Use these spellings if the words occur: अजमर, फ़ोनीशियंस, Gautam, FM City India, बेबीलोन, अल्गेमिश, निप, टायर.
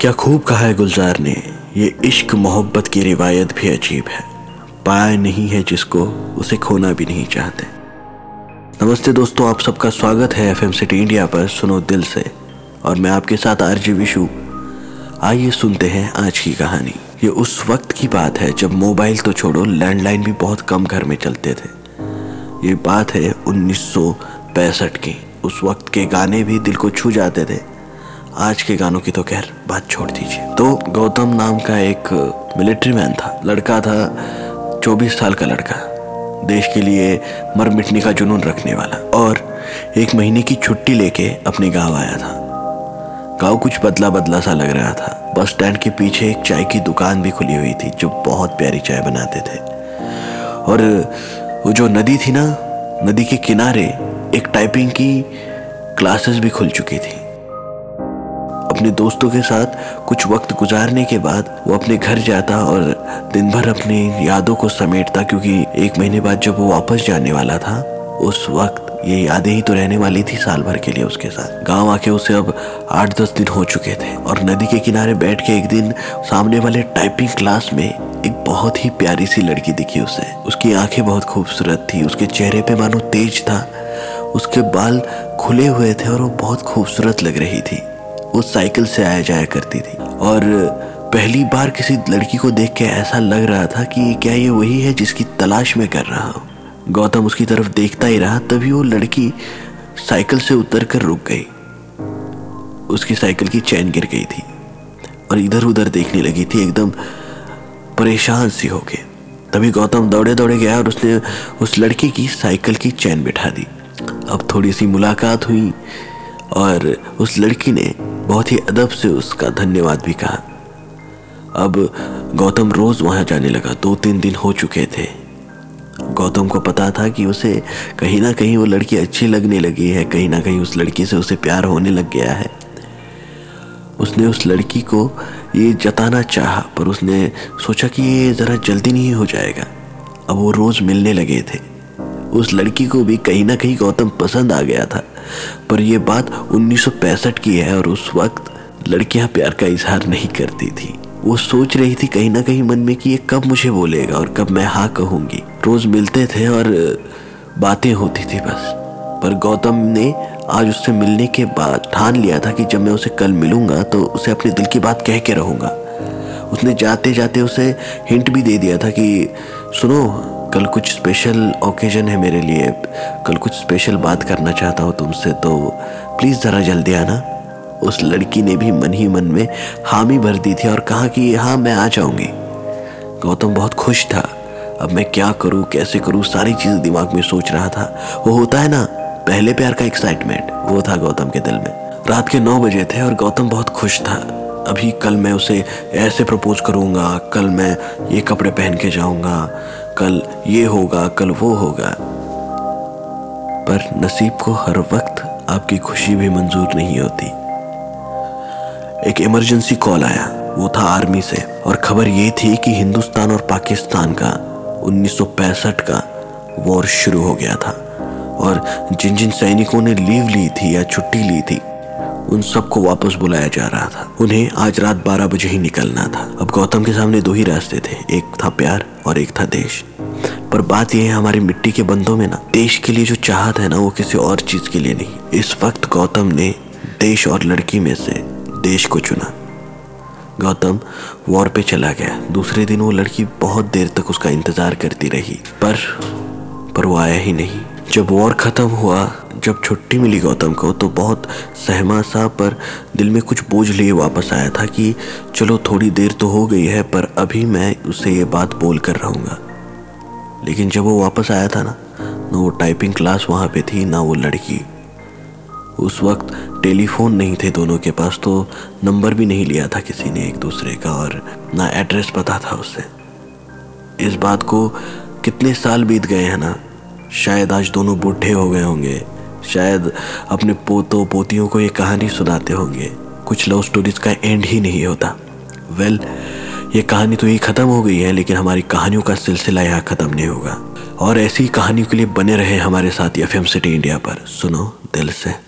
क्या खूब कहा है गुलजार ने, ये इश्क मोहब्बत की रिवायत भी अजीब है, पाया नहीं है जिसको उसे खोना भी नहीं चाहते। नमस्ते दोस्तों, आप सबका स्वागत है एफएम सिटी इंडिया पर सुनो दिल से, और मैं आपके साथ आरजे विशु। आइए सुनते हैं आज की कहानी। ये उस वक्त की बात है जब मोबाइल तो छोड़ो, लैंडलाइन भी बहुत कम घर में चलते थे। ये बात है 1965 की। उस वक्त के गाने भी दिल को छू जाते थे, आज के गानों की तो खैर बात छोड़ दीजिए। तो गौतम नाम का एक मिलिट्री मैन था, लड़का था, 24 साल का लड़का, देश के लिए मर मिटने का जुनून रखने वाला, और एक महीने की छुट्टी लेके अपने गांव आया था। गांव कुछ बदला बदला सा लग रहा था। बस स्टैंड के पीछे एक चाय की दुकान भी खुली हुई थी जो बहुत प्यारी चाय बनाते थे, और वो जो नदी थी ना, नदी के किनारे एक टाइपिंग की क्लासेस भी खुल चुकी थी। अपने दोस्तों के साथ कुछ वक्त गुजारने के बाद वो अपने घर जाता और दिन भर अपनी यादों को समेटता, क्योंकि एक महीने बाद जब वो वापस जाने वाला था, उस वक्त ये यादें ही तो रहने वाली थी साल भर के लिए उसके साथ। गांव आके उसे अब 8-10 दिन हो चुके थे, और नदी के किनारे बैठ के एक दिन सामने वाले टाइपिंग क्लास में एक बहुत ही प्यारी सी लड़की दिखी उसे। उसकी आंखें बहुत खूबसूरत थी, उसके चेहरे पे मानो तेज था, उसके बाल खुले हुए थे और वो बहुत खूबसूरत लग रही थी। वो साइकिल से आया जाया करती थी, और पहली बार किसी लड़की को देख के ऐसा लग रहा था कि क्या ये वही है जिसकी तलाश में कर रहा हूँ। गौतम उसकी तरफ देखता ही रहा, तभी वो लड़की साइकिल से उतर कर रुक गई। उसकी साइकिल की चैन गिर गई थी और इधर उधर देखने लगी थी, एकदम परेशान सी होके। तभी गौतम दौड़े दौड़े गया और उसने उस लड़की की साइकिल की चैन बिठा दी। अब थोड़ी सी मुलाकात हुई और उस लड़की ने बहुत ही अदब से उसका धन्यवाद भी कहा। अब गौतम रोज वहां जाने लगा। 2-3 दिन हो चुके थे। गौतम को पता था कि उसे कहीं ना कहीं वो लड़की अच्छी लगने लगी है, कहीं ना कहीं उस लड़की से उसे प्यार होने लग गया है। उसने उस लड़की को ये जताना चाहा, पर उसने सोचा कि ये ज़रा जल्दी नहीं हो जाएगा। अब वो रोज़ मिलने लगे थे। उस लड़की को भी कहीं ना कहीं गौतम पसंद आ गया था, पर यह बात 1965 की है और उस वक्त लड़कियां प्यार का इजहार नहीं करती थी। वो सोच रही थी कहीं ना कहीं मन में कि ये कब मुझे बोलेगा और कब मैं हाँ कहूँगी। रोज मिलते थे और बातें होती थी बस। पर गौतम ने आज उससे मिलने के बाद ठान लिया था कि जब मैं उसे कल मिलूंगा तो उसे अपने दिल की बात कह के रहूँगा। उसने जाते जाते उसे हिंट भी दे दिया था कि सुनो, कल कुछ स्पेशल ओकेजन है मेरे लिए, कल कुछ स्पेशल बात करना चाहता हूँ तुमसे, तो प्लीज़ ज़रा जल्दी आना। उस लड़की ने भी मन ही मन में हामी भर दी थी और कहा कि हाँ मैं आ जाऊँगी। गौतम बहुत खुश था। अब मैं क्या करूँ, कैसे करूँ, सारी चीज़ दिमाग में सोच रहा था। वो होता है ना पहले प्यार का एक्साइटमेंट, वो था गौतम के दिल में। रात के 9 बजे थे और गौतम बहुत खुश था। अभी कल मैं उसे ऐसे प्रपोज करूँगा, कल मैं ये कपड़े पहन के जाऊँगा, कल ये होगा, कल वो होगा। पर नसीब को हर वक्त आपकी खुशी भी मंजूर नहीं होती। एक इमरजेंसी कॉल आया, वो था आर्मी से, और खबर ये थी कि हिंदुस्तान और पाकिस्तान का 1965 का वॉर शुरू हो गया था, और जिन जिन सैनिकों ने लीव ली थी या छुट्टी ली थी, उन सबको वापस बुलाया जा रहा था। उन्हें आज रात 12 बजे ही निकलना था। अब गौतम के सामने 2 ही रास्ते थे, एक था प्यार और एक था देश। पर बात यह है, हमारी मिट्टी के बंदों में ना देश के लिए जो चाहत है ना, वो किसी और चीज़ के लिए नहीं। इस वक्त गौतम ने देश और लड़की में से देश को चुना। गौतम वॉर पे चला गया। दूसरे दिन वो लड़की बहुत देर तक उसका इंतज़ार करती रही, पर वो आया ही नहीं। जब वॉर ख़त्म हुआ, जब छुट्टी मिली गौतम को, तो बहुत सहमा सा पर दिल में कुछ बोझ लिए वापस आया था कि चलो थोड़ी देर तो हो गई है, पर अभी मैं उसे ये बात बोल कर रहूँगा। लेकिन जब वो वापस आया था ना वो टाइपिंग क्लास वहाँ पे थी, ना वो लड़की। उस वक्त टेलीफोन नहीं थे दोनों के पास, तो नंबर भी नहीं लिया था किसी ने एक दूसरे का, और ना एड्रेस पता था उससे। इस बात को कितने साल बीत गए हैं ना, शायद आज दोनों बूढ़े हो गए होंगे, शायद अपने पोतों पोतियों को ये कहानी सुनाते होंगे। कुछ लव स्टोरीज का एंड ही नहीं होता। ये कहानी तो यही ख़त्म हो गई है, लेकिन हमारी कहानियों का सिलसिला यहाँ ख़त्म नहीं होगा। और ऐसी कहानियों के लिए बने रहे हमारे साथ एफएम सिटी इंडिया पर, सुनो दिल से।